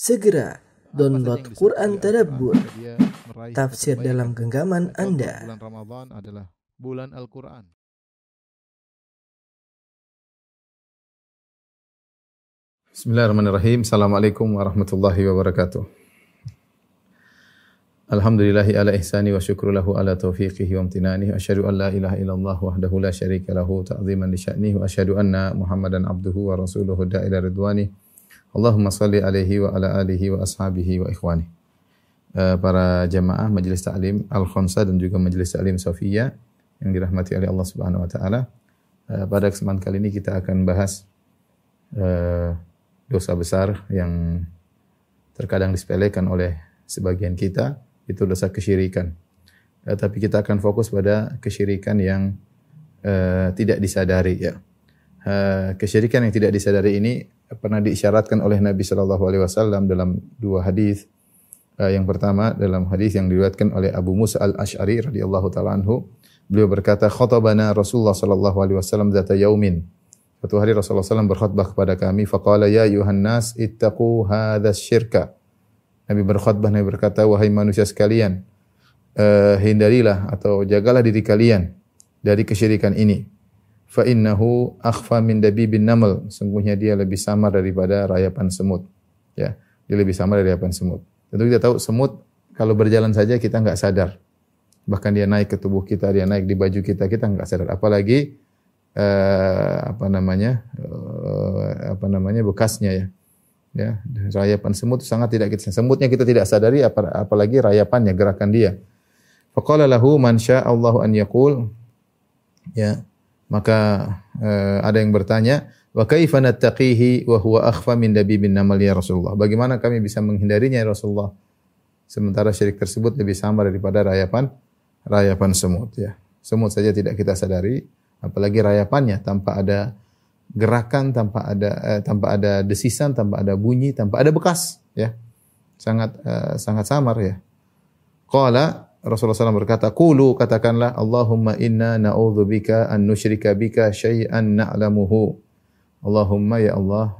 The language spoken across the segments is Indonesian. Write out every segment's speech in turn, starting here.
Segera download Quran Tadabbur, tafsir dalam genggaman Anda. Bulan Ramadan adalah bulan Al-Quran. Bismillahirrahmanirrahim. Assalamualaikum warahmatullahi wabarakatuh. Alhamdulillahi ala ihsani wa syukrulahu ala taufiqihi wa amtinani. Asyhadu an la ilaha illallah wahdahu la syarika lahu ta'ziman li sya'nihi. Wa asyhadu anna muhammadan abduhu wa rasuluhu da'ila ridwani. Allahumma salli alaihi wa ala alihi wa ashabihi wa ikhwani. Para jamaah majelis ta'lim Al-Khansa dan juga majelis ta'lim Sofiyyah yang dirahmati oleh Allah Subhanahu wa taala. Pada kesempatan kali ini kita akan bahas dosa besar yang terkadang disepelekan oleh sebagian kita, itu dosa kesyirikan. Tapi kita akan fokus pada kesyirikan yang tidak disadari, ya. Kesyirikan yang tidak disadari ini pernah diisyaratkan oleh Nabi Shallallahu Alaihi Wasallam dalam dua hadis. Yang pertama dalam hadis yang diriwayatkan oleh Abu Musa Al-Ash'ari radhiyallahu taala anhu, beliau berkata, "Khatabana Rasulullah Shallallahu Alaihi Wasallam dzata yaumin." Suatu hari Rasulullah SAW berkhutbah kepada kami, faqala ya yuhannas ittaqu hadzas syirka. Nabi berkhutbah, Nabi berkata, wahai manusia sekalian, hindarilah atau jagalah diri kalian dari kesyirikan ini. Fa innahu akhfa min dabibin naml, sungguhnya dia lebih samar daripada rayapan semut, ya, dia lebih samar dari rayapan semut. Tentu kita tahu semut kalau berjalan saja kita enggak sadar, bahkan dia naik ke tubuh kita, dia naik di baju kita, kita enggak sadar, apalagi bekasnya, ya, ya, rayapan semut sangat tidak kita, semutnya kita tidak sadari, apalagi rayapannya, gerakan dia. Faqala lahu man sya'allahu an yaqul, ya. Maka ada yang bertanya, wa kaifa nattaqihi wa huwa akhfa min dabibin namal ya Rasulullah. Bagaimana kami bisa menghindarinya ya Rasulullah? Sementara syirik tersebut lebih samar daripada rayapan semut, ya. Semut saja tidak kita sadari, apalagi rayapannya, tanpa ada gerakan, tanpa ada desisan, tanpa ada bunyi, tanpa ada bekas, ya. Sangat samar, ya. Qala, Rasulullah SAW berkata, "Qulu, katakanlah, Allahumma inna na'udzubika an nusyrika bika syai'an na'lamuhu." Allahumma, ya Allah,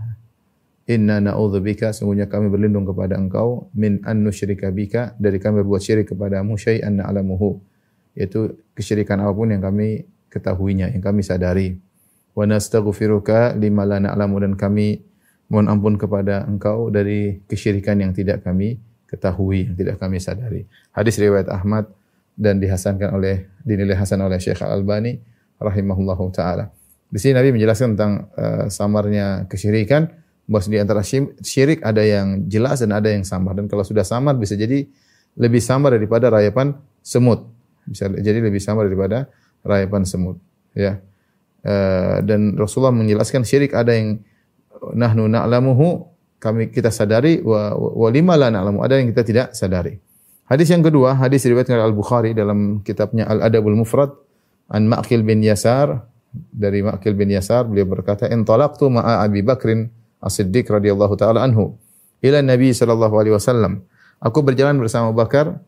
inna na'udzubika, sungguhnya kami berlindung kepada Engkau, min an nusyrika bika, dari kami berbuat syirik kepadamu, syai'an na'lamuhu, yaitu kesyirikan apapun yang kami ketahuinya, yang kami sadari. Wa nastaghfiruka lima la na'lamu, dan kami mohon ampun kepada Engkau dari kesyirikan yang tidak kami ketahui, yang tidak kami sadari. Hadis riwayat Ahmad dan dinilai hasan oleh Syekh Al-Albani rahimahullahu taala. Di sini Nabi menjelaskan tentang samarnya kesyirikan, bahwa di antara syirik ada yang jelas dan ada yang samar, dan kalau sudah samar bisa jadi lebih samar daripada rayapan semut. Bisa jadi lebih samar daripada rayapan semut, ya. Dan Rasulullah menjelaskan syirik ada yang nahnu na'lamuhu, kita sadari, wa lima la na'lamu, ada yang kita tidak sadari. Hadis yang kedua, hadis diriwayatkan oleh Al-Bukhari dalam kitabnya Al-Adabul Mufrad an Ma'qil bin Yasar, dari Ma'qil bin Yasar, beliau berkata, "Intalaqtu ma'a Abi Bakrin As-Siddiq radhiyallahu taala anhu ila Nabi sallallahu alaihi wasallam." Aku berjalan bersama Abu Bakar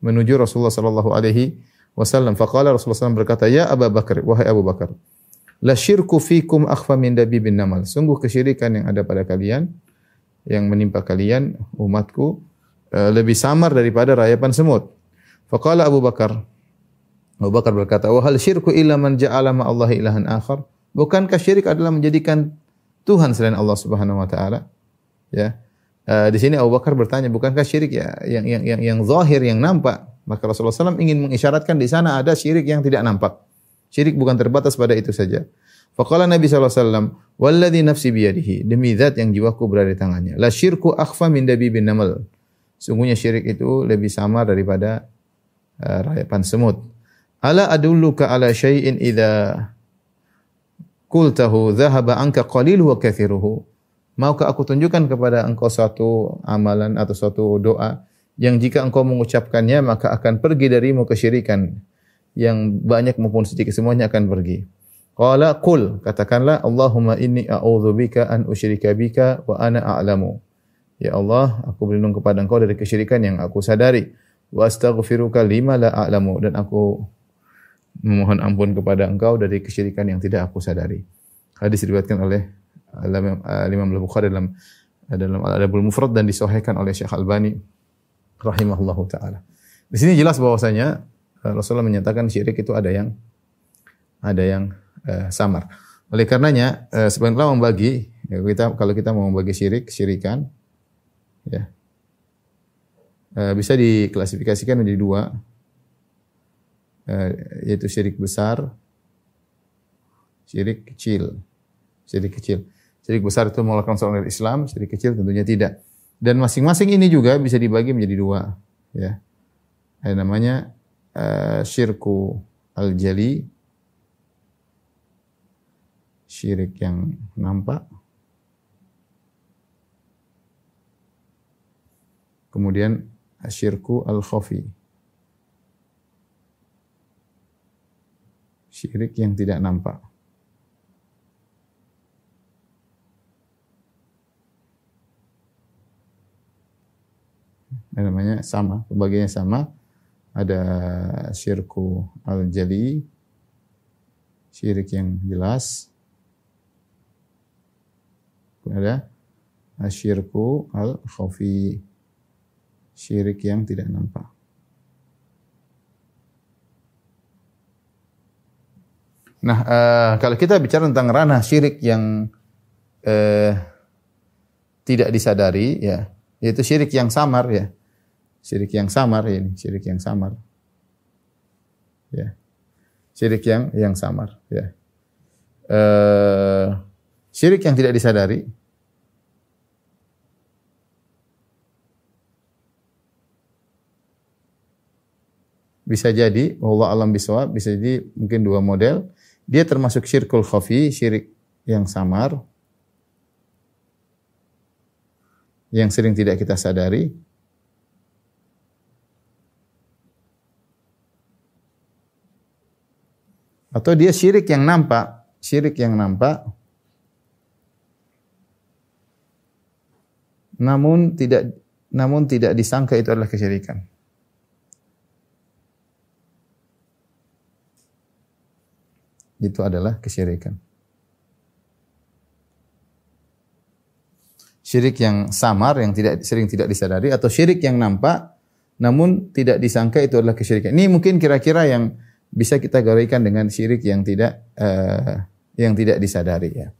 menuju Rasulullah sallallahu alaihi wasallam. Faqala Rasulullah SAW berkata, "Ya Abu Bakar, wahai Abu Bakar, la syirku fikum akhfa min dabibin namal." Sungguh kesyirikan yang ada pada kalian, yang menimpa kalian, umatku, lebih samar daripada rayapan semut. Faqala Abu Bakar, Abu Bakar berkata, "Wa hal syirku illa man ja'ala ma Allah ilahan akhar?" Bukankah syirik adalah menjadikan Tuhan selain Allah Subhanahu wa taala? Ya. Di sini Abu Bakar bertanya, bukankah syirik, ya, yang zahir, yang nampak? Maka Rasulullah SAW ingin mengisyaratkan di sana ada syirik yang tidak nampak. Syirik bukan terbatas pada itu saja. Faqala Nabi SAW, "Walladhi nafsi biyadihi," demi zat yang jiwaku berada di tangannya, "la syirku akhfa min dabibin namal," sungguhnya syirik itu lebih samar daripada rayapan semut. "Ala adulluka ala syai'in idza qultahu dhahaba anka qaliluhu wa kathiruhu." Maukah aku tunjukkan kepada engkau suatu amalan atau suatu doa yang jika engkau mengucapkannya maka akan pergi darimu kesyirikan, yang banyak maupun sedikit semuanya akan pergi. Qala, "Qul," katakanlah, "Allahumma inni a'udzubika an usyrika bika wa ana a'lamu." Ya Allah, aku berlindung kepada Engkau dari kesyirikan yang aku sadari. "Wa astaghfiruka lima la a'lamu," dan aku memohon ampun kepada Engkau dari kesyirikan yang tidak aku sadari. Hadis diriwayatkan oleh Imam Al-Bukhari dalam dalam Adabul Mufrad dan disahihkan oleh Syekh Al-Albani rahimahullahu taala. Di sini jelas bahwasanya Rasulullah menyatakan syirik itu ada yang samar. Oleh karenanya sebagian ulama membagi kalau kita mau membagi syirikan ya. Bisa diklasifikasikan menjadi dua, yaitu syirik besar, syirik kecil. Syirik besar itu mengeluarkan seorang dari Islam, syirik kecil tentunya tidak. Dan masing-masing ini juga bisa dibagi menjadi dua, ya. Ada namanya syirku al-jali, syirik yang nampak. Kemudian syirku al-khafi, syirik yang tidak nampak. Namanya sama, pembagiannya sama. Ada syirku al-jali, syirik yang jelas. Kemudian ada syirku al-khafi, syirik yang tidak nampak. Nah, kalau kita bicara tentang ranah syirik yang tidak disadari, ya, yaitu syirik yang samar, ya. Syirik yang samar. Ya. Syirik yang samar, ya. Syirik yang tidak disadari. Bisa jadi, wallahu alam bisawab, bisa jadi mungkin dua model. Dia termasuk syirkul khafi, syirik yang samar, yang sering tidak kita sadari. Atau dia syirik yang nampak namun tidak disangka itu adalah kesyirikan. Itu adalah kesyirikan. Syirik yang samar, yang sering tidak disadari, atau syirik yang nampak namun tidak disangka itu adalah kesyirikan. Ini mungkin kira-kira yang bisa kita gariskan dengan syirik yang tidak disadari, ya.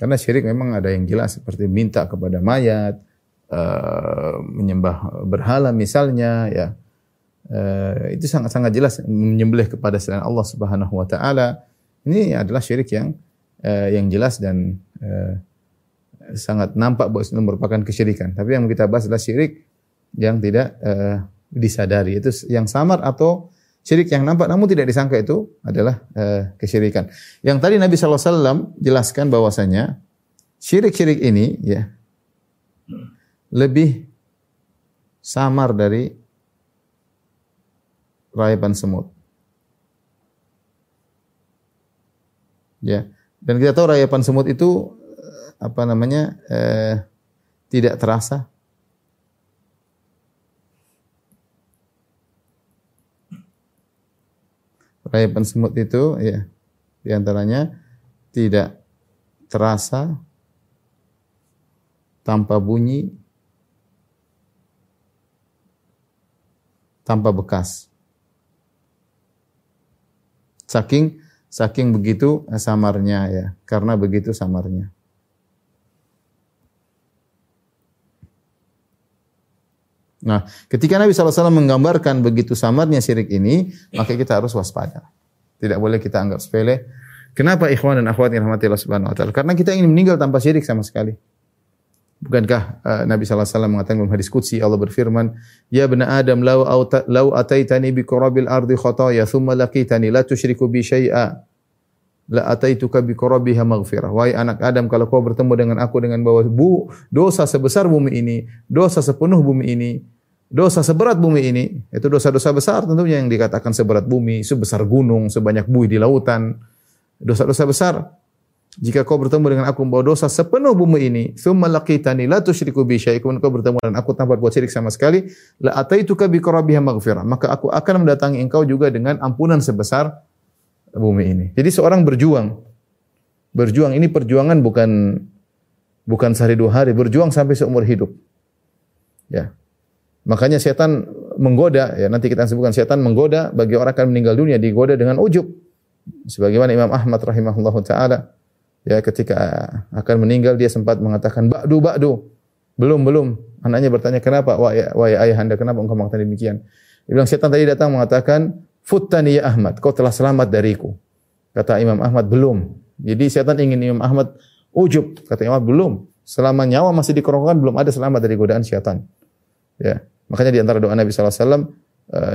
Karena syirik memang ada yang jelas seperti minta kepada mayat, menyembah berhala misalnya, ya. Itu sangat-sangat jelas menyembelih kepada selain Allah Subhanahu wa taala. Ini adalah syirik yang jelas dan sangat nampak bahwa itu merupakan kesyirikan. Tapi yang kita bahas adalah syirik yang tidak disadari. Itu yang samar atau syirik yang nampak namun tidak disangka itu adalah kesyirikan. Yang tadi Nabi sallallahu alaihi wasallam jelaskan bahwasanya syirik-syirik ini, ya, lebih samar dari rayapan semut. Ya, dan kita tahu rayapan semut itu tidak terasa. Rayapan semut itu, ya, diantaranya tidak terasa, tanpa bunyi, tanpa bekas. Saking begitu samarnya, ya, karena begitu samarnya. Nah, ketika Nabi SAW menggambarkan begitu samarnya syirik ini, maka kita harus waspada. Tidak boleh kita anggap sepele. Kenapa ikhwan dan akhwat yang dirahmati Allah Subhanahu wa taala? Karena kita ingin meninggal tanpa syirik sama sekali. Bukankah Nabi SAW mengatakan dalam hadis qudsi, Allah berfirman, "Ya bena Adam, law ataitani bi qurabil ardi khataaya thumma laqitani la tusyriku bi syai'a la ataituka bi qurabiha maghfirah." Wahai anak Adam, kalau kau bertemu dengan aku dengan bawa dosa sebesar bumi ini, dosa sepenuh bumi ini, dosa seberat bumi ini, itu dosa-dosa besar tentunya yang dikatakan seberat bumi, sebesar gunung, sebanyak buih di lautan, dosa-dosa besar. Jika kau bertemu dengan aku membawa dosa sepenuh bumi ini, tsumma laqitani la tusyriku bi syai'a, kemudian kau bertemu dengan aku tanpa buat syirik sama sekali, la ataituka bi qurabiha maghfirah, maka aku akan mendatangi engkau juga dengan ampunan sebesar bumi ini. Jadi seorang berjuang ini perjuangan bukan bukan sehari dua hari, berjuang sampai seumur hidup. Ya. Makanya setan menggoda, ya nanti kita sebutkan, setan menggoda bagi orang akan meninggal dunia, digoda dengan ujub. Sebagaimana Imam Ahmad rahimahullahu taala, ya ketika akan meninggal dia sempat mengatakan ba'du ba'du. Belum. Anaknya bertanya, "Kenapa? Wahai ayahanda, kenapa engkau mengatakan demikian?" Dia bilang, "Setan tadi datang mengatakan, 'Futtani ya Ahmad, kau telah selamat dariku.'" Kata Imam Ahmad, "Belum." Jadi setan ingin Imam Ahmad ujub, kata Imam, "Belum. Selama nyawa masih dikerongkongan belum ada selamat dari godaan syaitan." Ya. Makanya di antara doa Nabi sallallahu alaihi wasallam,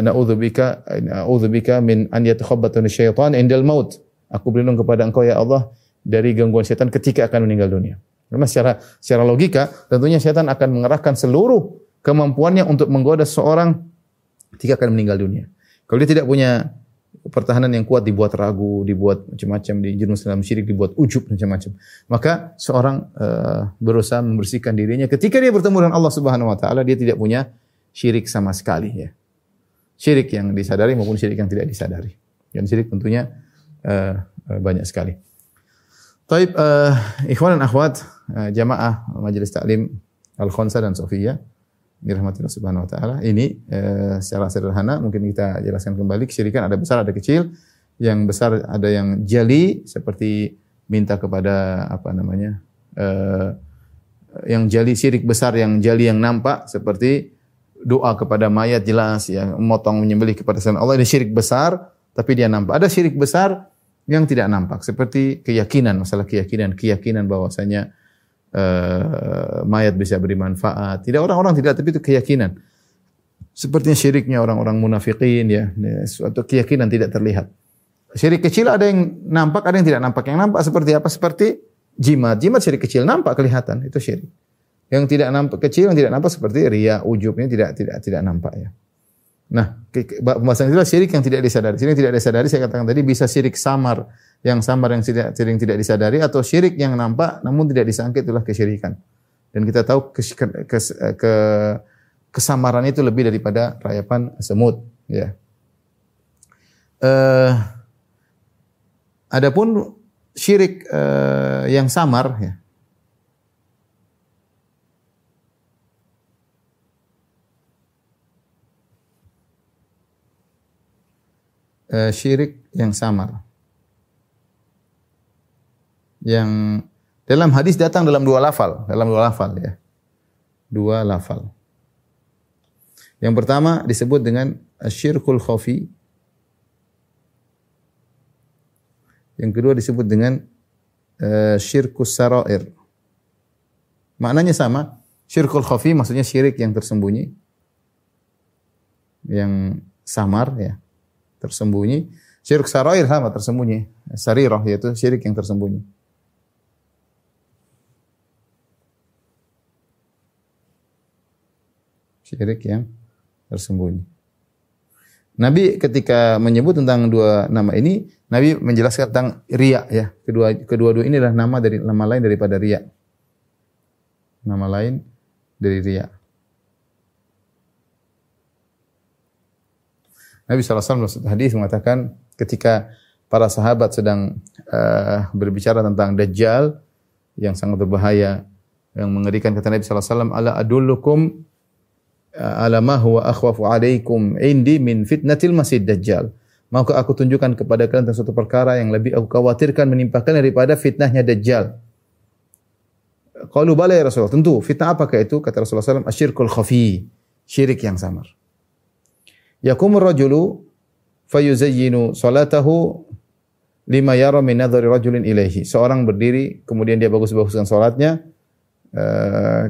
"Na'udzubika min an yatakhabbatani syaitan indal maut." Aku berlindung kepada Engkau ya Allah dari gangguan syaitan ketika akan meninggal dunia. Karena secara logika tentunya syaitan akan mengerahkan seluruh kemampuannya untuk menggoda seorang ketika akan meninggal dunia. Kalau dia tidak punya pertahanan yang kuat, dibuat ragu, dibuat macam-macam, dijerumus dalam syirik, dibuat ujub macam-macam. Maka seorang berusaha membersihkan dirinya ketika dia bertemu dengan Allah Subhanahu wa taala, dia tidak punya syirik sama sekali, ya. Syirik yang disadari maupun syirik yang tidak disadari. Dan syirik tentunya banyak sekali. Taib, ikhwan dan akhwat, jamaah majelis taklim Al-Khansa dan Sofiyyah dirahmati Allah Subhanahu wa taala. Ini secara sederhana mungkin kita jelaskan kembali, kesyirikan ada besar ada kecil. Yang besar ada yang jali seperti minta kepada yang jali syirik besar, yang jali yang nampak seperti doa kepada mayat jelas, yang memotong menyembelih kepada selain Allah, ini syirik besar tapi dia nampak. Ada syirik besar yang tidak nampak seperti keyakinan, masalah keyakinan bahwasanya mayat bisa beri manfaat. Tidak orang-orang tidak, tapi itu keyakinan. Sepertinya syiriknya orang-orang munafikin, ya, suatu keyakinan tidak terlihat. Syirik kecil ada yang nampak, ada yang tidak nampak. Yang nampak seperti apa? Seperti jimat syirik kecil, nampak kelihatan itu syirik. Yang tidak nampak kecil, yang tidak nampak seperti riya, ujubnya tidak nampak, ya. Nah, pembahasan itu adalah syirik yang tidak disadari. Syirik yang tidak disadari saya katakan tadi bisa syirik samar, yang samar yang tidak disadari, atau syirik yang nampak namun tidak disangka, itulah kesyirikan. Dan kita tahu kesamaran itu lebih daripada rayapan semut, ya. Adapun syirik yang samar, ya. Syirik yang samar, yang dalam hadis datang dalam dua lafal, ya, dua lafal. Yang pertama disebut dengan syirkul khafi, yang kedua disebut dengan syirkus sarair. Maknanya sama, syirkul khafi maksudnya syirik yang tersembunyi, yang samar, ya, tersembunyi. Syirik sarair sama, tersembunyi. Sarirah yaitu syirik yang tersembunyi. Syirik yang tersembunyi. Nabi ketika menyebut tentang dua nama ini, Nabi menjelaskan tentang riya, ya. Kedua-dua ini adalah nama lain dari riya. Nabi SAW dalam hadis mengatakan ketika para sahabat sedang berbicara tentang Dajjal yang sangat berbahaya, yang mengerikan, kata Nabi SAW, "Ala adullukum ala ma huwa akhwafu alaikum indi min fitnatil masih Dajjal." Maka aku tunjukkan kepada kalian tentang suatu perkara yang lebih aku khawatirkan menimpa kalian daripada fitnahnya Dajjal. Qalu bala ya Rasulullah, tentu. Fitnah apakah itu? Kata Rasulullah SAW, "Asyirkul khafi." Syirik yang samar. Yakumur rajulu fayuzayyinu salatahu lima yara min nadhari rajulin ilaihi. Seorang berdiri kemudian dia bagus-baguskan salatnya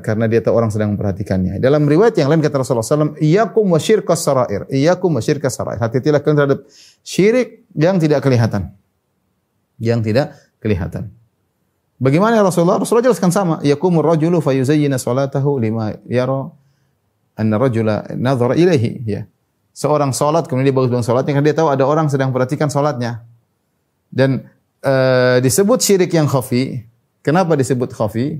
karena dia tahu orang sedang memperhatikannya. Dalam riwayat yang lain kata Rasulullah SAW, "Iyyakum wa syirkas sarair." Hati-hatilah kalian terhadap syirik yang tidak kelihatan. Bagaimana Rasulullah? Rasulullah jelaskan sama, "Yakumur rajulu fayuzayyinu salatahu lima yara anna rajula nadhara ilaihi." Ya. Seorang sholat, kemudian dia bagus-bagus sholatnya, karena dia tahu ada orang sedang perhatikan sholatnya. Dan disebut syirik yang khafi. Kenapa disebut khafi?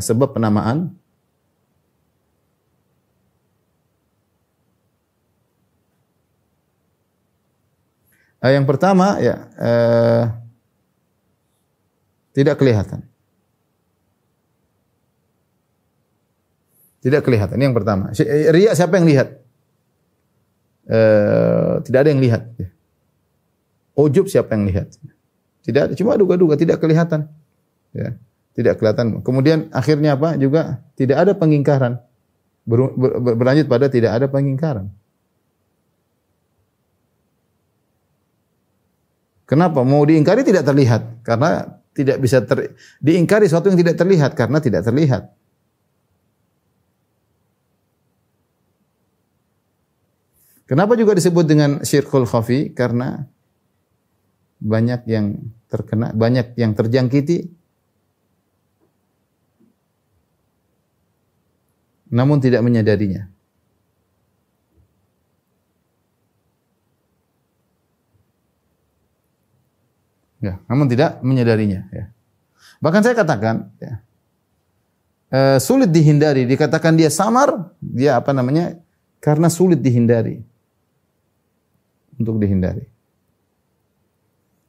Sebab penamaan. Yang pertama, ya, tidak kelihatan. Tidak kelihatan. Ini yang pertama. Riya siapa yang lihat? Tidak ada yang lihat. Ujub siapa yang lihat? Tidak ada. Cuma duga-duga. Tidak kelihatan. Ya. Tidak kelihatan. Kemudian akhirnya apa? Juga tidak ada pengingkaran. Berlanjut pada tidak ada pengingkaran. Kenapa? Mau diingkari tidak terlihat. Karena tidak bisa diingkari sesuatu yang tidak terlihat. Karena tidak terlihat. Kenapa juga disebut dengan syirkul khafi? Karena banyak yang terkena, banyak yang terjangkiti, namun tidak menyadarinya. Ya, namun tidak menyadarinya. Ya. Bahkan saya katakan, ya, sulit dihindari. Dikatakan dia samar, dia apa namanya? Karena sulit dihindari. Untuk dihindari.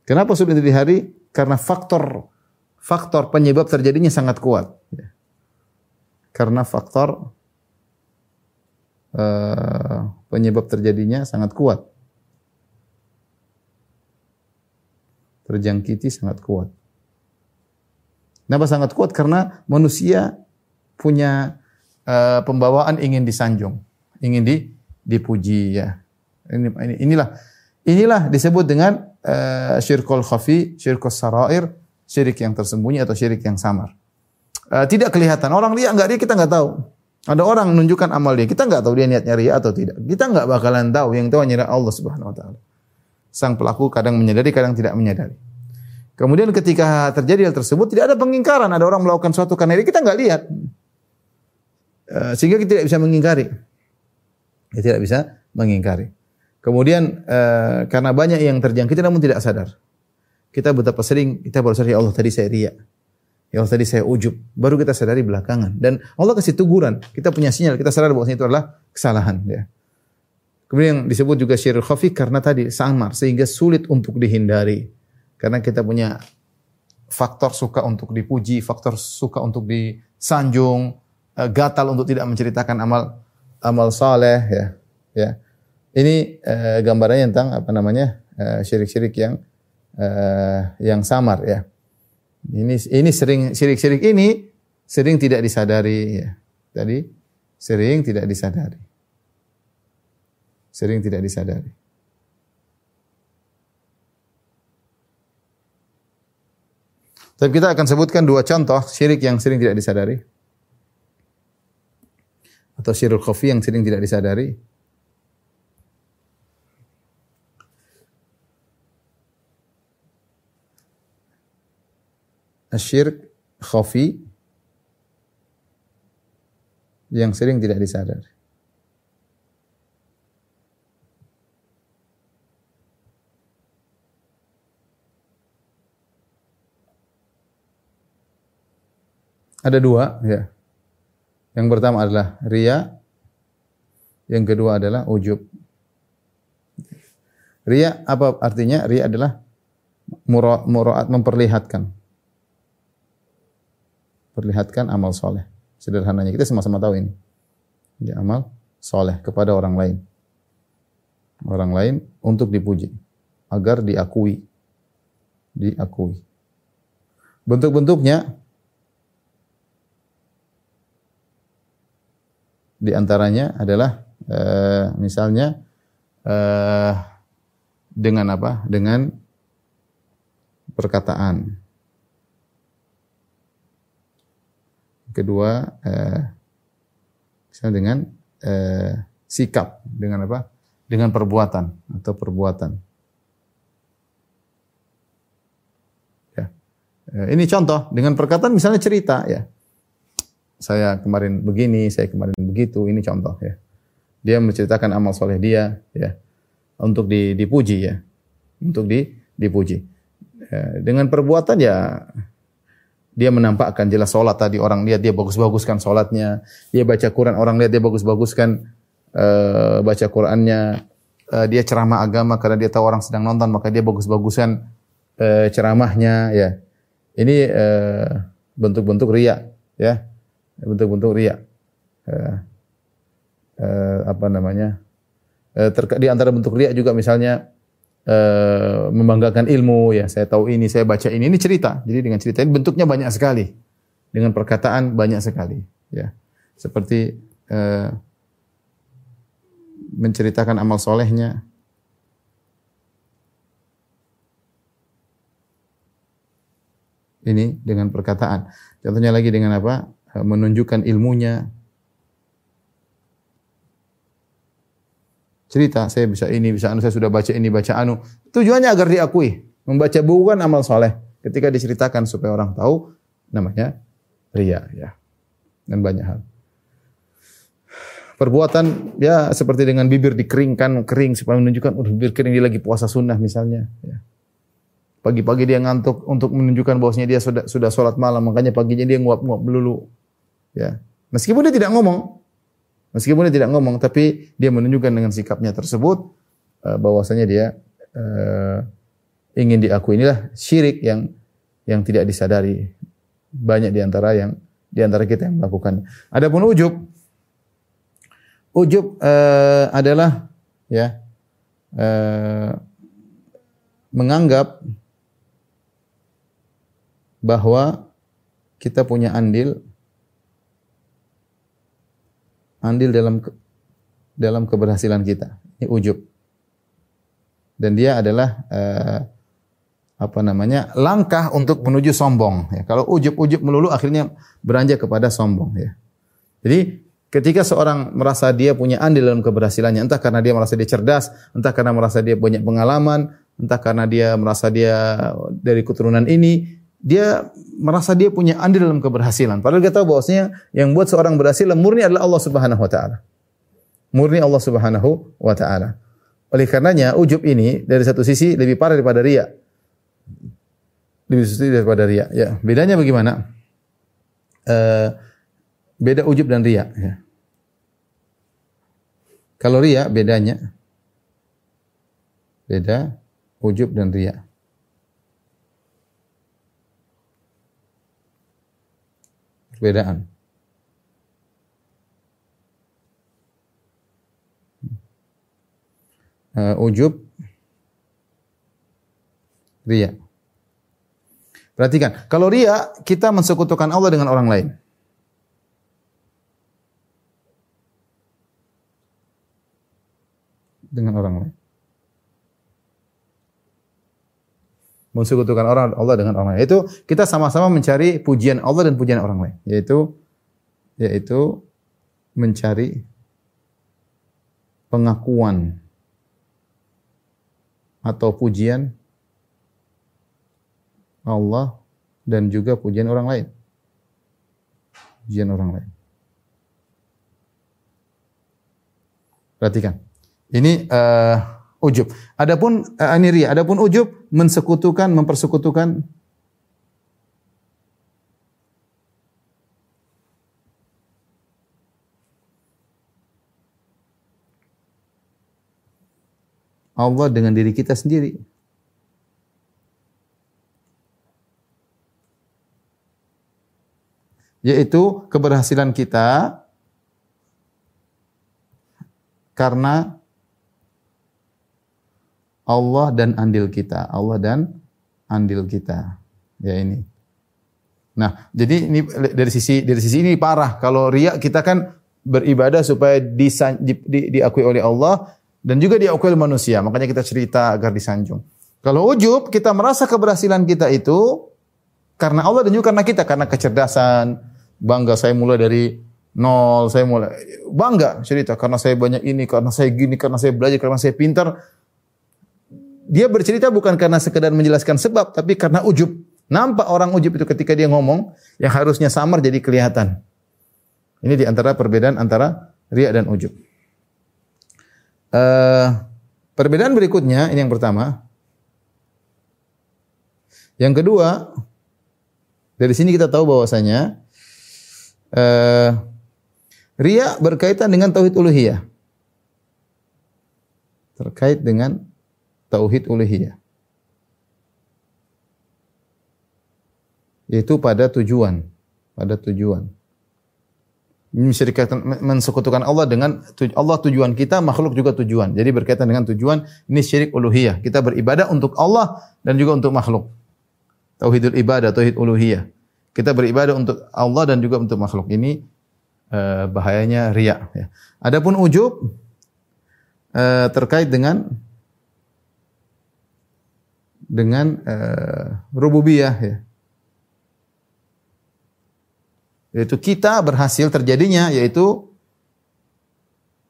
Kenapa sulit dihindari? Karena faktor penyebab terjadinya sangat kuat. Ya. Karena faktor penyebab terjadinya sangat kuat. Terjangkiti sangat kuat. Kenapa sangat kuat? Karena manusia punya pembawaan ingin disanjung, ingin dipuji, ya. Inilah disebut dengan syirkul khafi, syirkus sarair, syirik yang tersembunyi atau syirik yang samar. Tidak kelihatan. Orang riya enggak riya kita enggak tahu. Ada orang menunjukkan amal dia, kita enggak tahu dia niatnya riya atau tidak. Kita enggak bakalan tahu, yang tahu hanya Allah Subhanahu wa taala. Sang pelaku kadang menyadari, kadang tidak menyadari. Kemudian ketika terjadi hal tersebut tidak ada pengingkaran, ada orang melakukan suatu karena kita enggak lihat. Sehingga kita tidak bisa mengingkari. Dia tidak bisa mengingkari. Kemudian karena banyak yang terjangkiti namun tidak sadar. Kita betapa sering kita baru sadar, ya Allah tadi saya riya. Ya Allah tadi saya ujub. Baru kita sadari belakangan. Dan Allah kasih teguran. Kita punya sinyal. Kita sadar bahwa itu adalah kesalahan. Ya. Kemudian yang disebut juga syirul khafi karena tadi samar. Sehingga sulit untuk dihindari. Karena kita punya faktor suka untuk dipuji. Faktor suka untuk disanjung. Gatal untuk tidak menceritakan amal saleh. Ya. Ya. Ini gambarannya tentang apa namanya syirik-syirik yang samar, ya. Ini sering syirik-syirik ini sering tidak disadari, ya. Tadi sering tidak disadari. Sering tidak disadari. Tapi kita akan sebutkan dua contoh syirik yang sering tidak disadari. Atau syirul khafi yang sering tidak disadari. Asyirk khafi yang sering tidak disadari. Ada dua, ya. Yang pertama adalah riya, yang kedua adalah ujub. Riya apa artinya? Riya adalah muraat, memperlihatkan amal soleh. Sederhananya kita sama-sama tahu ini. Ya, amal soleh kepada orang lain. Orang lain untuk dipuji. Agar diakui. Diakui. Bentuk-bentuknya di antaranya adalah misalnya dengan apa? Dengan perkataan. Kedua, misalnya dengan sikap, dengan apa? Dengan perbuatan atau perbuatan. Ya. Ini contoh dengan perkataan, misalnya cerita, ya. Saya kemarin begini, saya kemarin begitu. Ini contoh, ya. Dia menceritakan amal soleh dia, ya, untuk dipuji, ya, untuk dipuji. Dengan perbuatan, ya. Dia menampakkan jelas solat tadi, orang lihat dia bagus-baguskan solatnya. Dia baca Quran, orang lihat dia bagus-baguskan baca Qurannya. Dia ceramah agama karena dia tahu orang sedang nonton, maka dia bagus-baguskan ceramahnya. Ya, ini bentuk-bentuk riya. Ya, bentuk-bentuk riya. apa namanya, di antara bentuk riya juga misalnya membanggakan ilmu, ya saya tahu ini, saya baca ini cerita. Jadi dengan cerita ini bentuknya banyak sekali, dengan perkataan banyak sekali, ya seperti menceritakan amal solehnya. Ini dengan perkataan. Contohnya lagi dengan apa? Menunjukkan ilmunya. Cerita, saya bisa ini, bisa anu, saya sudah baca ini, baca anu. Tujuannya agar diakui. Membaca buku kan amal soleh. Ketika diceritakan supaya orang tahu, namanya riya, ya. Dan banyak hal. Perbuatan, ya seperti dengan bibir dikeringkan, kering, supaya menunjukkan, bibir kering, dia lagi puasa sunnah misalnya, ya. Pagi-pagi dia ngantuk untuk menunjukkan bahwasanya dia sudah sholat malam, makanya paginya dia nguap-nguap belulu. Ya. Meskipun dia tidak ngomong. Meskipun dia tidak ngomong, tapi dia menunjukkan dengan sikapnya tersebut bahwasanya dia ingin diakui. Inilah syirik yang tidak disadari. Banyak di antara kita yang melakukannya. Adapun ujub. Ujub adalah ya menganggap bahwa kita punya andil dalam keberhasilan kita. Ini ujub. Dan dia adalah langkah untuk menuju sombong, ya. Kalau ujub melulu akhirnya beranjak kepada sombong, ya. Jadi ketika seorang merasa dia punya andil dalam keberhasilannya, entah karena dia merasa dia cerdas, entah karena merasa dia banyak pengalaman, entah karena dia merasa dia dari keturunan ini, dia merasa dia punya andil dalam keberhasilan. Padahal kita tahu bahwasanya yang buat seorang berhasil murni adalah Allah Subhanahu wa taala. Murni Allah Subhanahu wa taala. Oleh karenanya ujub ini dari satu sisi lebih parah daripada riya. Lebih suci daripada riya, ya. Bedanya bagaimana? Beda ujub dan riya, ya. Kalau riya beda ujub dan riya. Perbedaan. Ujub, riya. Perhatikan, kalau riya kita mensekutukan Allah dengan orang lain. Dengan orang lain. Mensekutukan Allah dengan orang lain. Itu kita sama-sama mencari pujian Allah dan pujian orang lain. Yaitu mencari pengakuan atau pujian Allah dan juga pujian orang lain. Pujian orang lain. Perhatikan. Ini ujub. Adapun ujub mempersekutukan Allah dengan diri kita sendiri. Yaitu keberhasilan kita karena Allah dan andil kita. Ya ini. Nah, jadi ini dari sisi ini parah. Kalau riya kita kan beribadah supaya diakui oleh Allah dan juga diakui oleh manusia. Makanya kita cerita agar disanjung. Kalau ujub kita merasa keberhasilan kita itu karena Allah dan juga karena kita, karena kecerdasan, bangga saya mulai dari nol, saya mulai bangga cerita karena saya banyak ini, karena saya gini, karena saya belajar, karena saya pintar. Dia bercerita bukan karena sekedar menjelaskan sebab, tapi karena ujub. Nampak orang ujub itu ketika dia ngomong, yang harusnya samar jadi kelihatan. Ini di antara perbedaan antara riya dan ujub. Perbedaan berikutnya, ini yang pertama. Yang kedua, dari sini kita tahu bahwasanya riya berkaitan dengan tauhid uluhiyah. Terkait dengan tauhid uluhiyah, yaitu pada tujuan mensekutukan Allah dengan Allah tujuan kita, makhluk juga tujuan. Jadi berkaitan dengan tujuan, ini syirik uluhiyah. Kita beribadah untuk Allah dan juga untuk makhluk. Tauhidul ibadah, tauhid uluhiyah. Kita beribadah untuk Allah dan juga untuk makhluk. Ini bahayanya riya. Ya. Adapun ujub terkait dengan rububiyah. Ya. Yaitu kita berhasil terjadinya, yaitu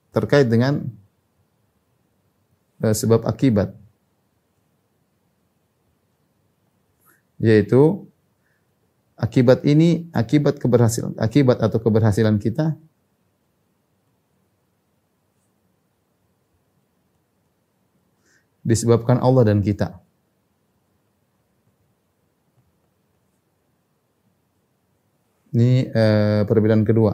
terkait dengan sebab akibat. Yaitu akibat ini, akibat atau keberhasilan kita disebabkan Allah dan kita. Ini perbedaan kedua.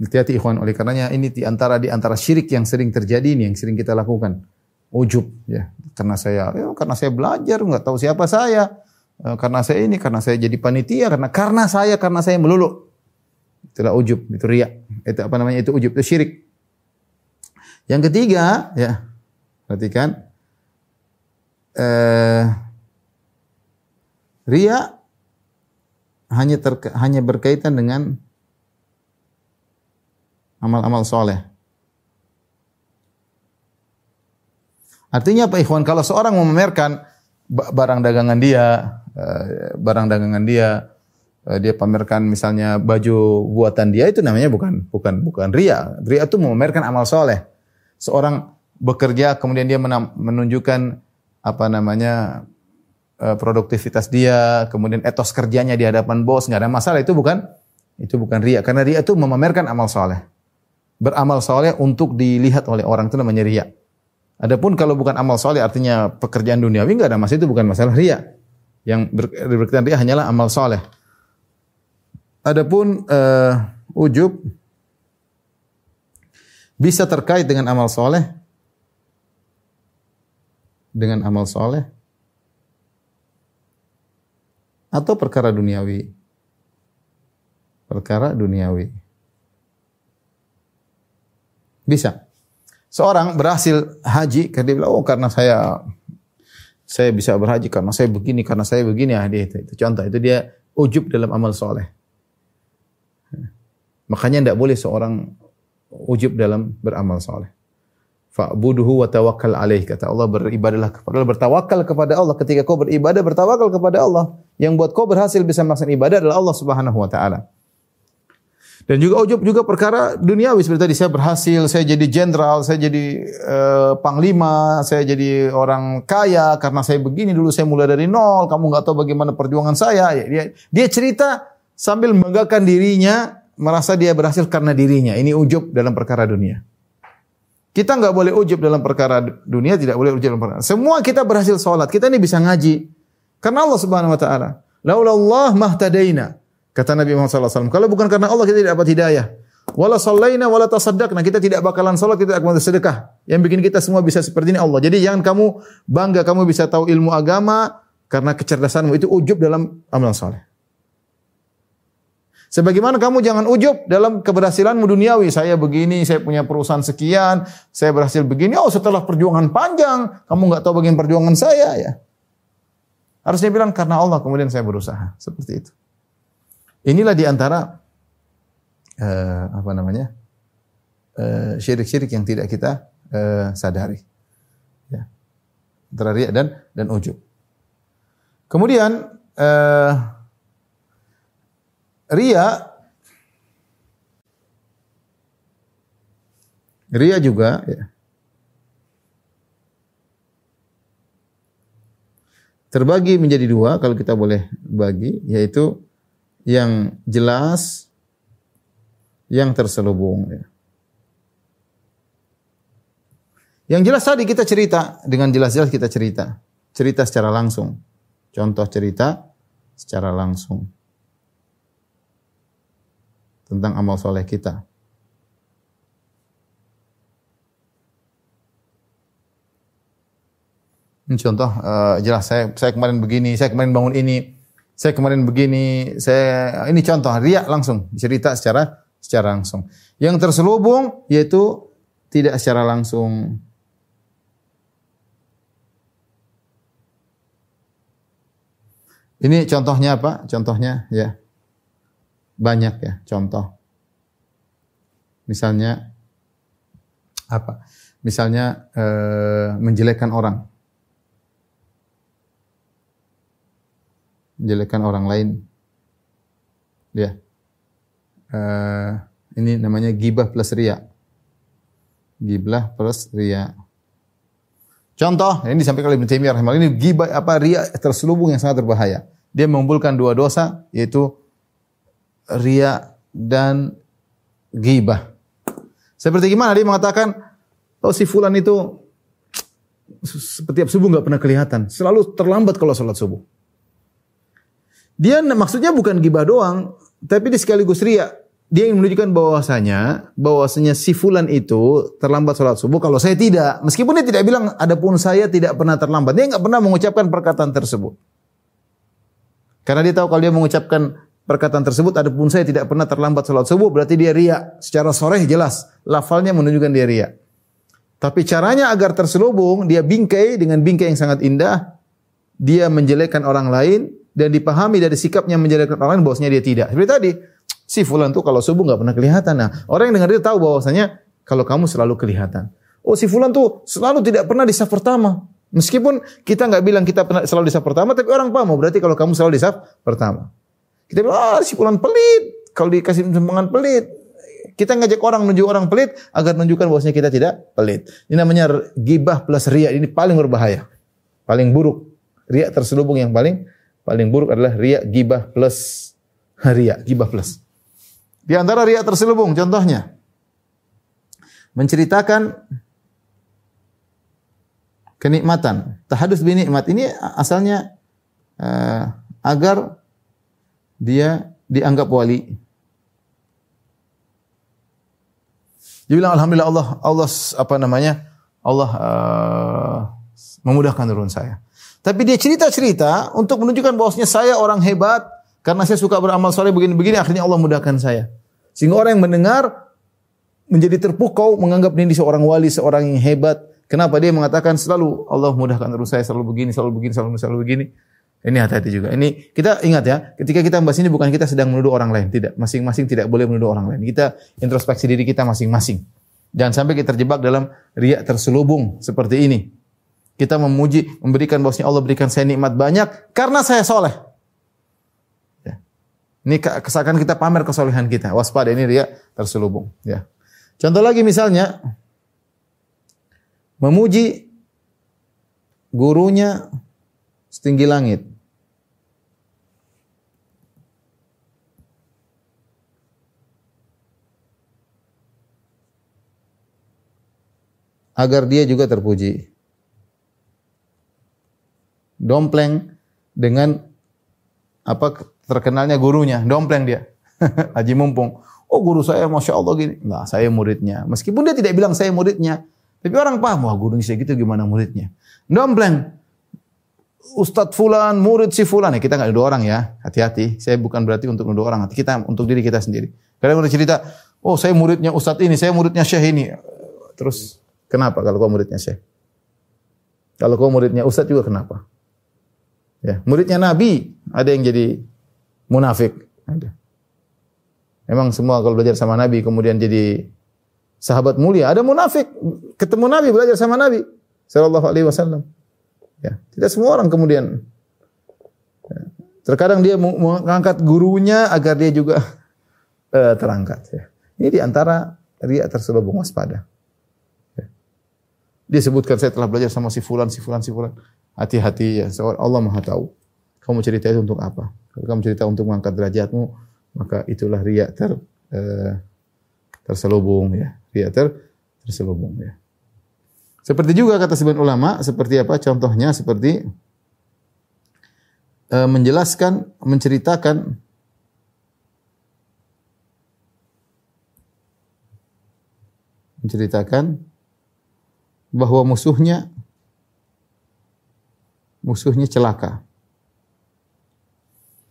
Hati-hati ikhwan, oleh karenanya ini di antara syirik yang sering terjadi, ini yang sering kita lakukan. Ujub, ya. Karena saya belajar, enggak tahu siapa saya. Karena saya ini, karena saya jadi panitia, karena saya melulu. Itulah ujub, itu riya. Itu apa namanya? Itu ujub, itu syirik. Yang ketiga, ya. Perhatikan. Riya hanya berkaitan dengan amal-amal soleh. Artinya apa ikhwan? Kalau seorang memamerkan barang dagangan dia, dia pamerkan misalnya baju buatan dia, itu namanya bukan riya. Riya itu memamerkan amal soleh. Seorang bekerja kemudian dia menunjukkan apa namanya produktivitas dia, kemudian etos kerjanya di hadapan bos, nggak ada masalah, itu bukan riya. Karena riya itu memamerkan amal soleh. Beramal soleh untuk dilihat oleh orang, itu namanya riya. Adapun kalau bukan amal soleh, artinya pekerjaan duniawi, enggak ada masalah, itu bukan masalah riya. Yang berkaitan riya hanyalah amal soleh. Adapun ujub bisa terkait dengan amal soleh, atau perkara duniawi. Bisa. Seorang berhasil haji, dia bilang, oh karena saya bisa berhaji, karena saya begini, ah dia itu contoh, itu dia ujub dalam amal soleh. Makanya tidak boleh seorang ujub dalam beramal soleh. Fa'buduhu wa tawakkal alaih, kata Allah, bertawakal kepada Allah. Ketika kau beribadah, bertawakal kepada Allah. Yang buat kau berhasil bisa melaksanakan ibadah adalah Allah Subhanahu wa taala. Dan juga ujub juga perkara duniawi, seperti tadi saya berhasil, saya jadi jenderal, saya jadi panglima, saya jadi orang kaya karena saya begini, dulu saya mulai dari nol, kamu enggak tahu bagaimana perjuangan saya. Dia cerita sambil membanggakan dirinya, merasa dia berhasil karena dirinya. Ini ujub dalam perkara dunia. Kita enggak boleh ujub dalam perkara dunia, tidak boleh ujub dalam perkara. Semua kita berhasil salat, kita ini bisa ngaji karena Allah Subhanahu wa taala. Laulallah mahtadaina. Kata Nabi Muhammad sallallahu alaihi wasallam, kalau bukan karena Allah kita tidak dapat hidayah. Wala sallaina wala tasaddaqna, kita tidak bakalan salat, kita tidak akan sedekah. Yang bikin kita semua bisa seperti ini Allah. Jadi jangan kamu bangga kamu bisa tahu ilmu agama karena kecerdasanmu, itu ujub dalam amal saleh. Sebagaimana kamu jangan ujub dalam keberhasilanmu duniawi. Saya begini, saya punya perusahaan sekian, saya berhasil begini. Oh, setelah perjuangan panjang, kamu enggak tahu bagaimana perjuangan saya, ya. Harusnya bilang karena Allah kemudian saya berusaha, seperti itu. Inilah di antara syirik-syirik yang tidak kita sadari, ya. Antara riya dan ujub. Kemudian riya juga, ya, terbagi menjadi dua kalau kita boleh bagi, yaitu yang jelas, yang terselubung. Yang jelas tadi kita cerita, dengan jelas-jelas kita cerita secara langsung. Contoh cerita secara langsung tentang amal soleh kita. Ini contoh jelas, saya kemarin begini, saya kemarin bangun ini. Saya kemarin begini, saya ini contoh riya langsung, cerita secara langsung. Yang terselubung yaitu tidak secara langsung. Ini contohnya apa? Contohnya ya banyak ya contoh. Misalnya apa? Misalnya menjelekkan orang. Menjelekkan orang lain. Ya. Ini namanya ghibah plus riya. Ghibah plus riya. Contoh, ini disampaikan oleh Ibnu Taimiyah rahimahullah, ini ghibah apa riya terselubung yang sangat berbahaya. Dia mengumpulkan dua dosa yaitu riya dan ghibah. Seperti gimana dia mengatakan, "Oh si fulan itu setiap subuh enggak pernah kelihatan, selalu terlambat kalau salat subuh." Dia maksudnya bukan ghibah doang, tapi dia sekaligus riya. Dia ingin menunjukkan bahwasanya si fulan itu terlambat salat subuh kalau saya tidak. Meskipun dia tidak bilang adapun saya tidak pernah terlambat. Dia enggak pernah mengucapkan perkataan tersebut. Karena dia tahu kalau dia mengucapkan perkataan tersebut adapun saya tidak pernah terlambat salat subuh berarti dia riya. Secara soreh jelas lafalnya menunjukkan dia riya. Tapi caranya agar terselubung dia bingkai dengan bingkai yang sangat indah. Dia menjelekkan orang lain. Dan dipahami dari sikapnya menjelekkan orang lain bahwasanya dia tidak. Seperti tadi, si fulan tuh kalau subuh enggak pernah kelihatan. Nah, orang yang dengar dia tahu bahwasanya kalau kamu selalu kelihatan. Oh, si fulan tuh selalu tidak pernah di saf pertama. Meskipun kita enggak bilang kita pernah selalu di saf pertama, tapi orang paham berarti kalau kamu selalu di saf pertama. Kita bilang, "Ah, oh, si fulan pelit." Kalau dikasih sumbangan pelit, kita ngajak orang menuju orang pelit agar menunjukkan bahwasanya kita tidak pelit. Ini namanya ghibah plus riya. Ini paling berbahaya. Paling buruk. Riya terselubung yang paling buruk adalah riya ghibah plus riya ghibah plus. Di antara riya terselubung contohnya menceritakan kenikmatan, tahadus bin nikmat. Ini asalnya agar dia dianggap wali. Dia bilang alhamdulillah Allah apa namanya? Allah memudahkan turun saya. Tapi dia cerita-cerita untuk menunjukkan bahwasanya saya orang hebat karena saya suka beramal soleh begini-begini akhirnya Allah mudahkan saya. Sehingga orang yang mendengar menjadi terpukau menganggap ini seorang wali, seorang yang hebat. Kenapa dia mengatakan selalu Allah mudahkan terus saya selalu begini. Ini hati-hati juga. Ini kita ingat ya, ketika kita membahas ini bukan kita sedang menuduh orang lain, tidak. Masing-masing tidak boleh menuduh orang lain. Kita introspeksi diri kita masing-masing. Jangan sampai kita terjebak dalam riya terselubung seperti ini. Kita memuji, memberikan bahwasanya Allah berikan saya nikmat banyak karena saya soleh. Ya. Ini kesakan kita pamer kesolehan kita. Waspada ini riya terselubung. Ya. Contoh lagi misalnya, memuji gurunya setinggi langit. Agar dia juga terpuji. Dompleng dengan apa terkenalnya gurunya, dompleng dia. Haji Mumpung. Oh guru saya Masya Allah gini. Nah saya muridnya. Meskipun dia tidak bilang saya muridnya. Tapi orang paham, wah gurunya saya gitu gimana muridnya. Dompleng. Ustadz Fulan, murid si Fulan. Ya, kita gak nuduh orang ya. Hati-hati. Saya bukan berarti untuk nuduh orang. Kita untuk diri kita sendiri. Kadang orang cerita, oh saya muridnya Ustadz ini, saya muridnya Syekh ini. Terus kenapa kalau kau muridnya Syekh? Kalau kau muridnya Ustadz juga kenapa? Ya, muridnya Nabi ada yang jadi munafik, ada. Memang semua kalau belajar sama Nabi kemudian jadi sahabat mulia, ada munafik. Ketemu Nabi belajar sama Nabi sallallahu alaihi wasallam. Ya, tidak semua orang kemudian. Ya. Terkadang dia mengangkat gurunya agar dia juga terangkat, ya. Ini di antara riya terselubung, waspada. Ya. Dia sebutkan saya telah belajar sama si fulan. Hati-hati ya, Allah Maha tahu. Kamu cerita itu untuk apa? Kalau kamu cerita untuk mengangkat derajatmu, maka itulah riya terselubung ya. Riya terselubung ya. Seperti juga kata sebagian ulama, seperti apa? Contohnya seperti menjelaskan, menceritakan bahwa musuhnya celaka.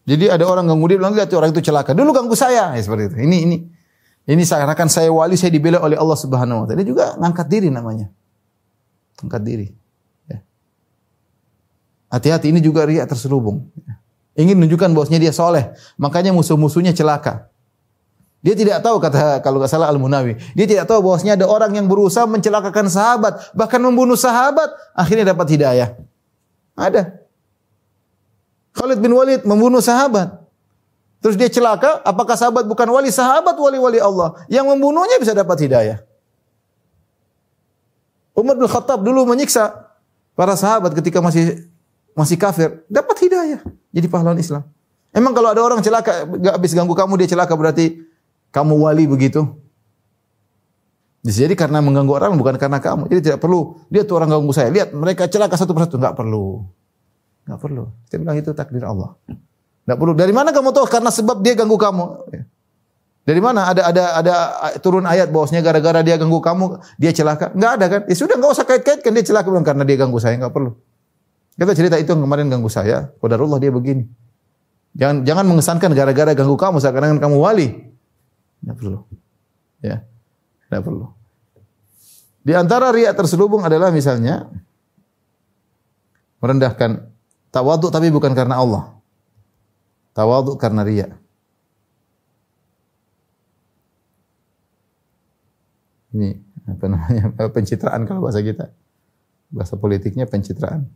Jadi ada orang ganggu dia, bilang lihat orang itu celaka. Dulu ganggu saya, ya, seperti itu. Ini seakan-akan saya wali, saya dibela oleh Allah Subhanahu Wa Taala. Dia juga ngangkat diri namanya, ngangkat diri. Ya. Hati-hati, ini juga riya terselubung. Ya. Ingin menunjukkan bahwasanya dia soleh, makanya musuh-musuhnya celaka. Dia tidak tahu, kata kalau nggak salah Al-Munawi, dia tidak tahu bahwasanya ada orang yang berusaha mencelakakan sahabat, bahkan membunuh sahabat, akhirnya dapat hidayah. Ada. Khalid bin Walid membunuh sahabat. Terus dia celaka, apakah sahabat bukan wali? Sahabat wali-wali Allah. Yang membunuhnya bisa dapat hidayah. Umar bin Khattab dulu menyiksa para sahabat ketika masih kafir, dapat hidayah, jadi pahlawan Islam. Emang kalau ada orang celaka, gak habis ganggu kamu dia celaka, berarti kamu wali begitu? Jadi karena mengganggu orang bukan karena kamu. Jadi tidak perlu, dia tuh orang ganggu saya, lihat mereka celaka satu persatu, gak perlu. Nggak perlu. Kita bilang itu takdir Allah. Nggak perlu. Dari mana kamu tahu? Karena sebab dia ganggu kamu. Dari mana ada turun ayat bahwasanya gara-gara dia ganggu kamu dia celaka? Nggak ada kan? Ya sudah, nggak usah kait-kaitkan dia celaka, bilang karena dia ganggu saya. Nggak perlu. Kita cerita itu kemarin ganggu saya. Qadarullah dia begini. Jangan mengesankan gara-gara ganggu kamu seakan-akan kamu wali. Nggak perlu. Ya, nggak perlu. Di antara riya terselubung adalah misalnya merendahkan. Tawaduk tapi bukan karena Allah. Tawaduk karena riya. Ini apa namanya? Pencitraan kalau bahasa kita. Bahasa politiknya pencitraan.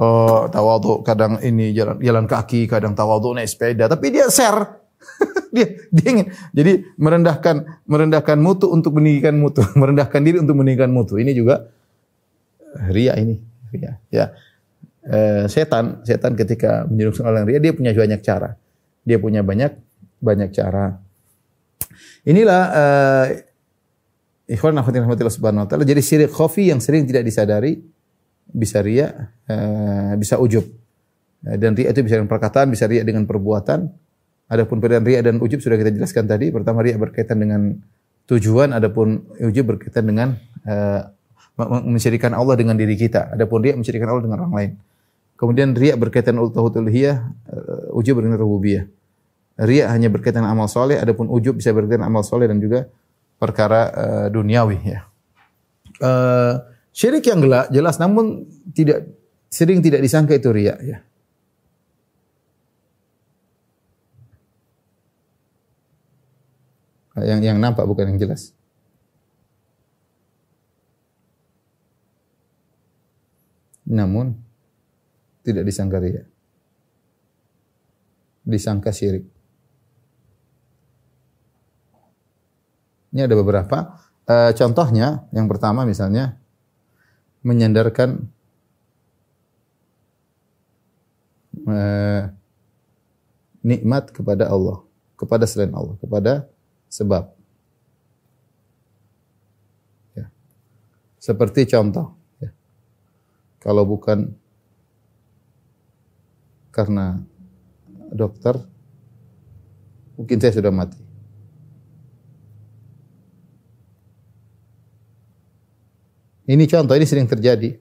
Oh, tawaduk kadang ini jalan kaki, kadang tawaduk naik sepeda, tapi dia share. dia ingin. Jadi merendahkan mutu untuk meninggikan mutu, merendahkan diri untuk meninggikan mutu. Ini juga riya ini. Ya, ya. Setan ketika menjerumuskan orang riya, dia punya banyak cara. Dia punya banyak cara. Inilah ikhwan rahmatillah subhanahu wa taala. Jadi syirik khafi yang sering tidak disadari, bisa riya, bisa ujub. Dan riya itu bisa dengan perkataan, bisa riya dengan perbuatan. Adapun perbedaan riya dan ujub sudah kita jelaskan tadi. Pertama riya berkaitan dengan tujuan, adapun ujub berkaitan dengan mensyirikkan Allah dengan diri kita. Adapun riya mensyirikkan Allah dengan orang lain. Kemudian riya berkaitan uluhiyah, ujub berkaitan rububiyah. Riya hanya berkaitan amal soleh, adapun ujub bisa berkaitan amal soleh dan juga perkara duniawi. Ya. Syirik yang jelas, namun sering tidak disangka itu riya. Ya. Yang nampak bukan yang jelas. Namun tidak disangka riya, disangka syirik. Ini ada beberapa contohnya. Yang pertama misalnya menyandarkan nikmat kepada Allah, kepada selain Allah, kepada sebab. Ya. Seperti contoh, kalau bukan karena dokter, mungkin saya sudah mati. Ini contoh, ini sering terjadi.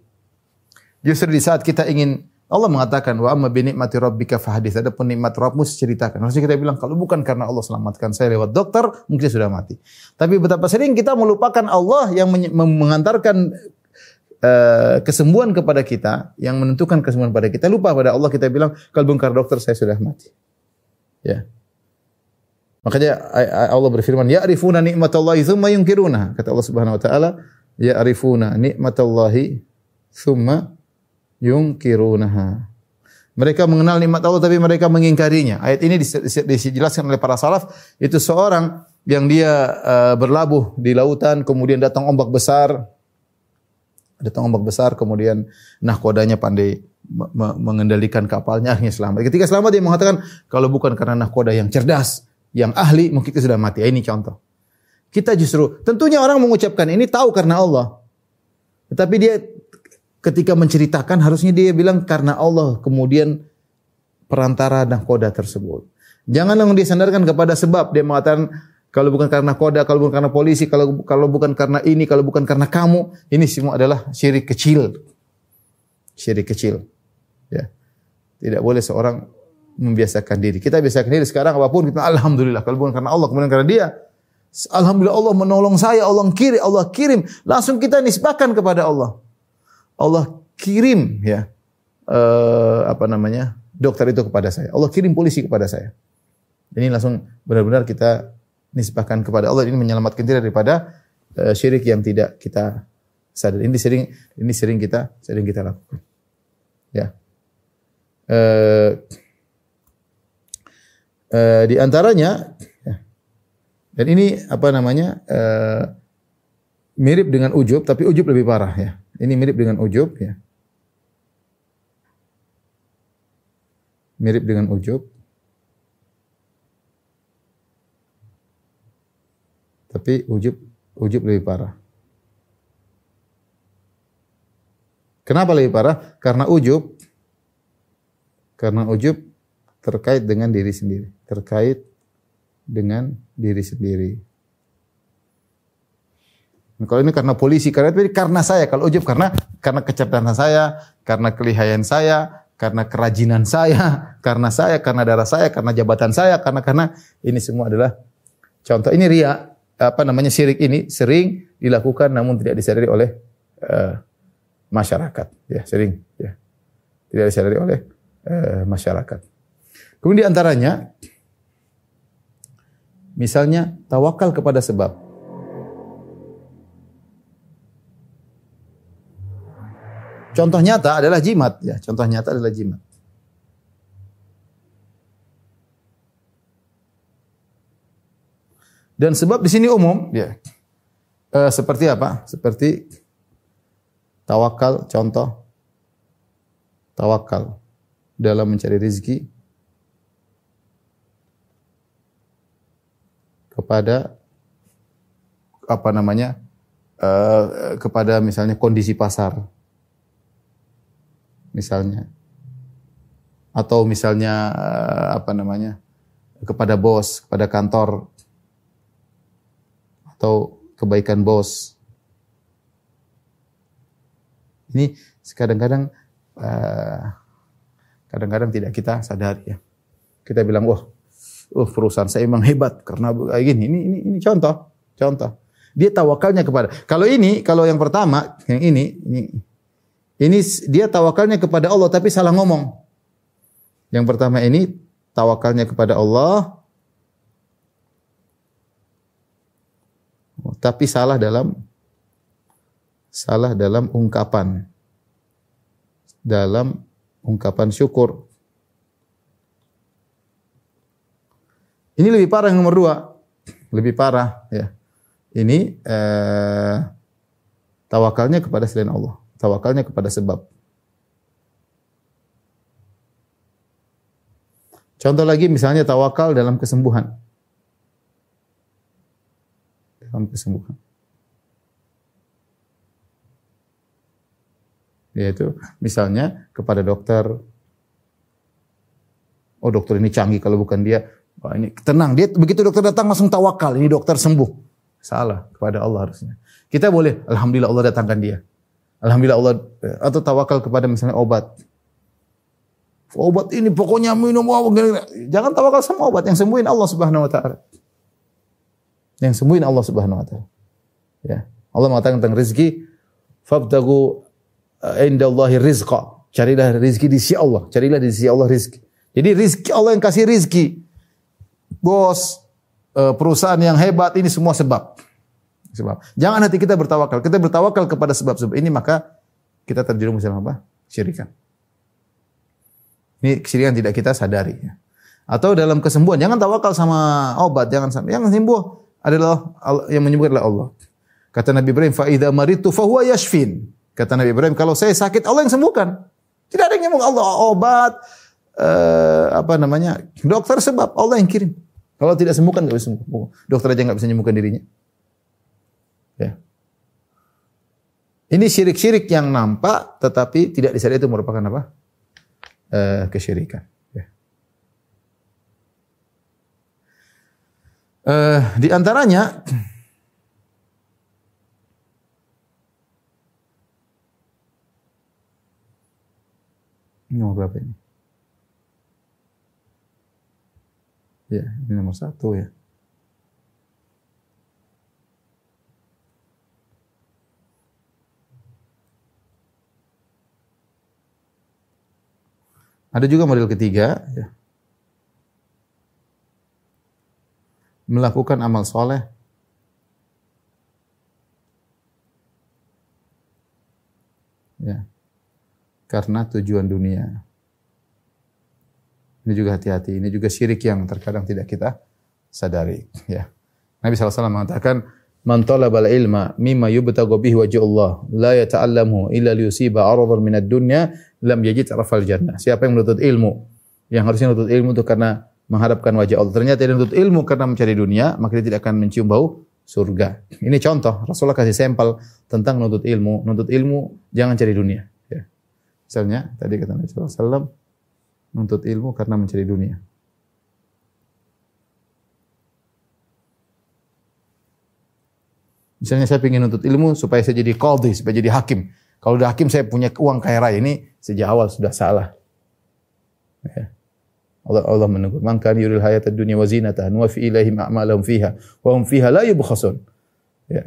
Justru di saat kita ingin, Allah mengatakan, wa amma bi ni'mati rabbika fahadits, ada penikmat Rabbmu ceritakan. Harusnya kita bilang, kalau bukan karena Allah selamatkan saya lewat dokter, mungkin saya sudah mati. Tapi betapa sering kita melupakan Allah yang mengantarkan kesembuhan kepada kita, yang menentukan kesembuhan pada kita, lupa pada Allah, kita bilang kalau bengkar dokter saya sudah mati. Ya. Makanya Allah berfirman, ya'rifuna nikmatallahi tsumma yunkirunaha. Kata Allah Subhanahu wa taala, ya'rifuna nikmatallahi tsumma yunkirunaha. Mereka mengenal nikmat Allah tapi mereka mengingkarinya. Ayat ini dijelaskan oleh para salaf, itu seorang yang dia berlabuh di lautan, kemudian datang ombak besar, kemudian nahkodanya pandai mengendalikan kapalnya, akhirnya selamat. Ketika selamat dia mengatakan, kalau bukan karena nahkoda yang cerdas, yang ahli, mungkin kita sudah mati. Ini contoh. Kita justru, tentunya orang mengucapkan ini tahu karena Allah. Tetapi dia ketika menceritakan, harusnya dia bilang karena Allah, kemudian perantara nahkoda tersebut. Jangan yang disandarkan kepada sebab. Dia mengatakan, kalau bukan karena koda, kalau bukan karena polisi, kalau bukan karena ini, kalau bukan karena kamu, ini semua adalah syirik kecil. Ya. Tidak boleh seorang membiasakan diri. Kita biasakan diri sekarang apapun kita alhamdulillah, kalbun karena Allah, kemudian karena dia. Alhamdulillah Allah menolong saya, Allah kirim. Langsung kita nisbahkan kepada Allah. Allah kirim ya. Dokter itu kepada saya. Allah kirim polisi kepada saya. Ini langsung benar-benar kita nisbahkan kepada Allah. Ini menyelamatkan kita daripada syirik yang tidak kita sadar. Ini sering kita lakukan. Ya. Di antaranya ya. Dan ini mirip dengan ujub, tapi ujub lebih parah ya. Ini mirip dengan ujub ya. Tapi ujub lebih parah. Kenapa lebih parah? Karena ujub terkait dengan diri sendiri. Nah, kalau ini karena polisi, karena saya. Kalau ujub karena kecerdasan saya, karena kelihayan saya, karena kerajinan saya, karena darah saya, karena jabatan saya, karena ini semua adalah contoh. Ini riya, syirik ini sering dilakukan namun tidak disadari oleh masyarakat. Ya, sering. Ya. Tidak disadari oleh masyarakat. Kemudian antaranya, misalnya tawakal kepada sebab. Contoh nyata adalah jimat ya. Dan sebab di sini umum ya. Seperti apa? Seperti tawakal, contoh tawakal dalam mencari rezeki kepada kepada misalnya kondisi pasar. Atau kepada bos, kepada kantor, atau kebaikan bos. Ini kadang-kadang tidak kita sadari ya. Kita bilang perusahaan saya memang hebat karena gini. Ini contoh. Dia tawakalnya kepada. Kalau yang pertama, yang ini ini dia tawakalnya kepada Allah tapi salah ngomong. Yang pertama ini tawakalnya kepada Allah tapi salah dalam ungkapan. Dalam ungkapan syukur. Ini lebih parah yang nomor dua. Lebih parah ya. Ini tawakalnya kepada selain Allah. Tawakalnya kepada sebab. Contoh lagi misalnya tawakal dalam kesembuhan. Yaitu misalnya kepada dokter. Oh dokter ini canggih, kalau bukan dia. Wah ini tenang, dia begitu dokter datang langsung tawakal. Ini dokter sembuh. Salah, kepada Allah harusnya. Kita boleh, alhamdulillah Allah datangkan dia. Alhamdulillah Allah, atau tawakal kepada misalnya obat. Obat ini pokoknya minum obat. Jangan tawakal sama obat, yang sembuhin Allah Subhanahu wa taala. Ya. Allah mengatakan tentang rezeki, fabtagu indallahi rizqa. Carilah rezeki di sisi Allah, rezeki. Jadi rezeki Allah yang kasih rezeki. Bos, perusahaan yang hebat, ini semua sebab. Jangan hati kita bertawakal. Kita bertawakal kepada sebab-sebab ini maka kita terjerumus dalam apa? Kesyirikan. Ini kesyirikan tidak kita sadari. Atau dalam kesembuhan, jangan tawakal sama obat, yang sembuh adalah yang menyembuhkan adalah Allah. Kata Nabi Ibrahim, fa idza maritu fa huwa yashfin. Kata Nabi Ibrahim, kalau saya sakit Allah yang sembuhkan. Tidak ada yang nyembuh Allah obat, dokter sebab, Allah yang kirim. Kalau tidak sembuhkan enggak bisa sembuh. Dokter aja enggak bisa menyembuhkan dirinya. Ya. Ini syirik-syirik yang nampak tetapi tidak disadari itu merupakan apa? Kesyirikan. Ya. Di antaranya nomor berapa ini? Ya, ini nomor satu ya. Ada juga model ketiga, ya. Melakukan amal soleh ya, karena tujuan dunia. Ini juga hati-hati, ini juga syirik yang terkadang tidak kita sadari. Ya. Nabi SAW mengatakan, "Man talabal ilma mimma yubtaghu bihi wajhullah, la yata'allamu illa liyusiba 'aradan minad dunya, lam yajid 'arafal jannah." Siapa yang menuntut ilmu? Yang harusnya menuntut ilmu itu karena mengharapkan wajah Allah. Ternyata dia menuntut ilmu karena mencari dunia, maka dia tidak akan mencium bau surga. Ini contoh, Rasulullah kasih sampel tentang menuntut ilmu. Menuntut ilmu, jangan cari dunia. Ya. Misalnya, tadi kata Nabi sallallahu alaihi wasallam, menuntut ilmu karena mencari dunia. Misalnya saya ingin nuntut ilmu supaya saya jadi qadhi, supaya jadi hakim. Kalau udah hakim saya punya uang kaya raya. Ini sejak awal sudah salah. Ya. Allah menegur, "Man kana yuril hayatad dunya wa zinataha wa fi ilaihim a'malahum fiha wa hum fiha la yubkhasun." Ya.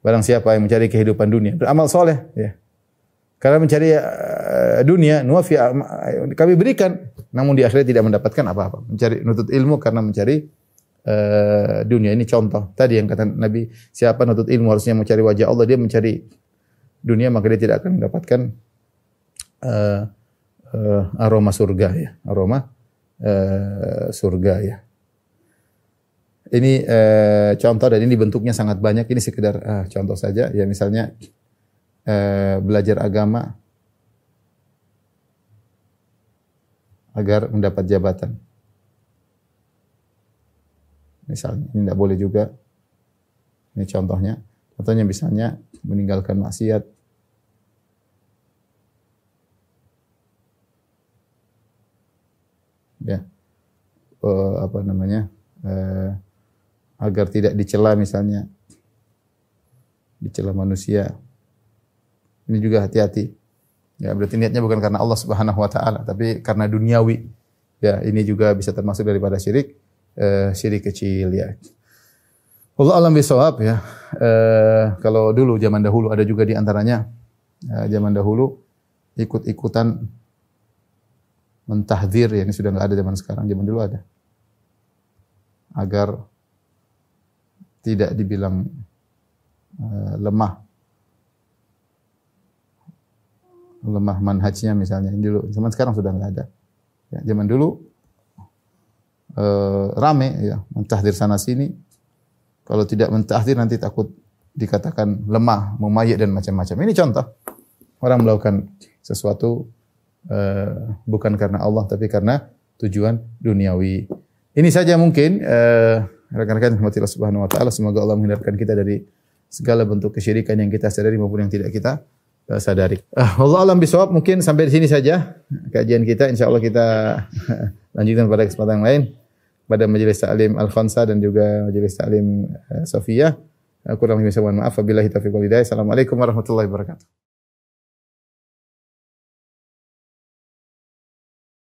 Barang siapa yang mencari kehidupan dunia, beramal soleh, ya. Karena mencari dunia, kami berikan, namun di akhirat tidak mendapatkan apa-apa. Mencari nutut ilmu karena mencari dunia. Ini contoh. Tadi yang kata Nabi, siapa nutut ilmu harusnya mencari wajah Allah, dia mencari dunia, maka dia tidak akan mendapatkan aroma surga, ya. Aroma surga, ya. Ini contoh, dan ini bentuknya sangat banyak. Ini sekedar contoh saja, ya. Misalnya belajar agama agar mendapat jabatan. Misalnya, ini tidak boleh juga. Ini contohnya. Contohnya misalnya meninggalkan maksiat ya. Apa namanya? Agar tidak dicela misalnya. Dicela manusia. Ini juga hati-hati. Ya, berarti niatnya bukan karena Allah Subhanahu wa taala, tapi karena duniawi. Ya, ini juga bisa termasuk daripada syirik, syirik kecil, ya. Wallahu a'lam bishawab, ya. Kalau dulu zaman dahulu ada juga di antaranya zaman dahulu ikut-ikutan mentahdzir, ya. Ini sudah enggak ada zaman sekarang, zaman dulu ada. Agar tidak dibilang lemah. Lemah manhajnya misalnya. Ini dulu, zaman sekarang sudah enggak ada. Ya, zaman dulu rame, ya, mentahdzir sana sini. Kalau tidak mentahdzir nanti takut dikatakan lemah, mumayyiz dan macam-macam. Ini contoh orang melakukan sesuatu bukan karena Allah tapi karena tujuan duniawi. Ini saja mungkin rekan-rekan rahmatillah subhanahu wa taala, semoga Allah menghindarkan kita dari segala bentuk kesyirikan yang kita sadari maupun yang tidak kita sadari. Wallahu a'lam bishawab, mungkin sampai di sini saja kajian kita. Insyaallah kita lanjutkan pada kesempatan lain pada majelis ta'lim Al-Khansa dan juga majelis ta'lim Sofiyyah. Kurang lebih saya mohon maaf. Wabillahi taufiq wal hidayah. Assalamualaikum warahmatullahi wabarakatuh.